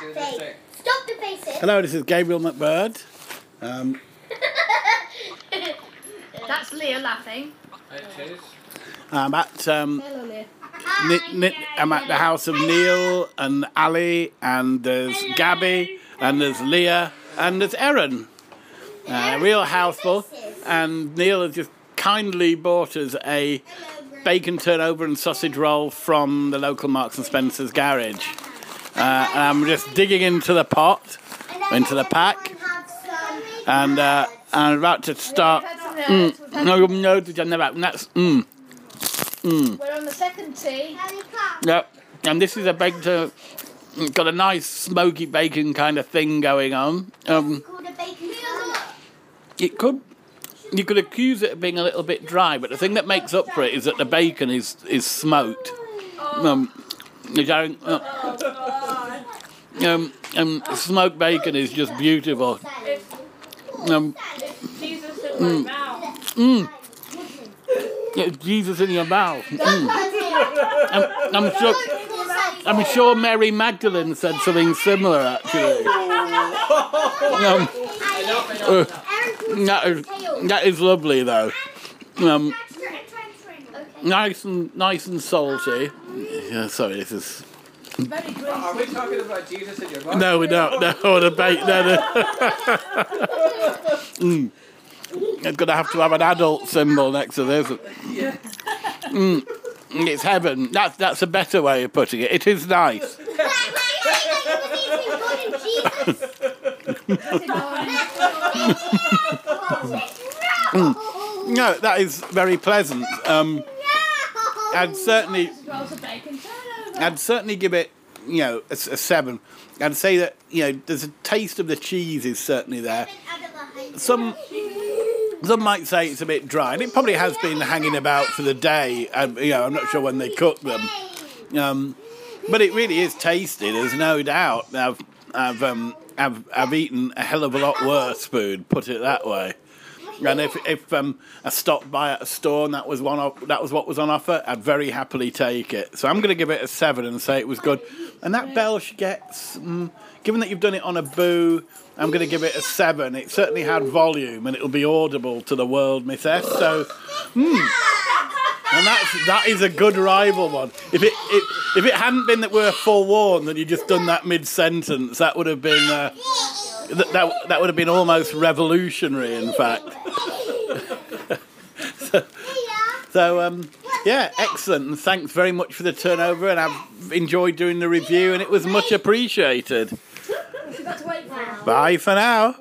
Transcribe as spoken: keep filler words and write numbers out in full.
do this thing. Stop the basic. Hello, this is Gabriel McBird. Um, That's Leah laughing. It is. I'm at um, Hello, Leah. Hi, I'm at the house of Hello. Neil and Ali, and there's Hello. Gabby, and there's Leah, and there's Erin. Uh, real houseful. And Neil has just kindly bought us a bacon turnover and sausage roll from the local Marks and Spencer's garage. Uh, and I'm just digging into the pot, into the pack, and uh, I'm about to start. Mm, no, no, did I never? And that's mm, mm. We're on the second tea. Yep, and this is a bacon turnover. It's got a nice smoky bacon kind of thing going on. Um, it could. You could accuse it of being a little bit dry, but the thing that makes up for it is that the bacon is is smoked. Um, um, um smoked bacon is just beautiful. Um, mm, mm, it's Jesus in your mouth. Mm. I'm, I'm sure. I'm sure Mary Magdalene said something similar, actually. Um, uh, that is. That is lovely though. Um, nice and nice and salty. Yeah, sorry, this is. Are we talking about Jesus in your mouth? No, we don't. No, the bait. No, no. mm. It's gonna have to have an adult symbol next to this. Mm. It's heaven. That's that's a better way of putting it. It is nice. Mm. No, that is very pleasant. Um, I'd certainly, I'd certainly give it, you know, a, a seven. I'd say that, you know, there's a taste of the cheese is certainly there. Some, some might say it's a bit dry, and it probably has been hanging about for the day. Um, you know, I'm not sure when they cook them, um, but it really is tasty. There's no doubt. I've, I've, um, I've, I've eaten a hell of a lot worse food. Put it that way. And if if um, I stopped by at a store and that was one of, that was what was on offer, I'd very happily take it. So I'm going to give it a seven and say it was good. And that Belsh gets, um, given that you've done it on a boo, I'm going to give it a seven. It certainly had volume and it'll be audible to the world, Miss S. So, mm. And that's that is a good rival one. If it, it if it hadn't been that we were forewarned and you'd just done that mid sentence, that would have been. Uh, That, that that would have been almost revolutionary, in fact. so, so um, yeah, excellent. And thanks very much for the turnover, and I've enjoyed doing the review, and it was much appreciated. Bye for now.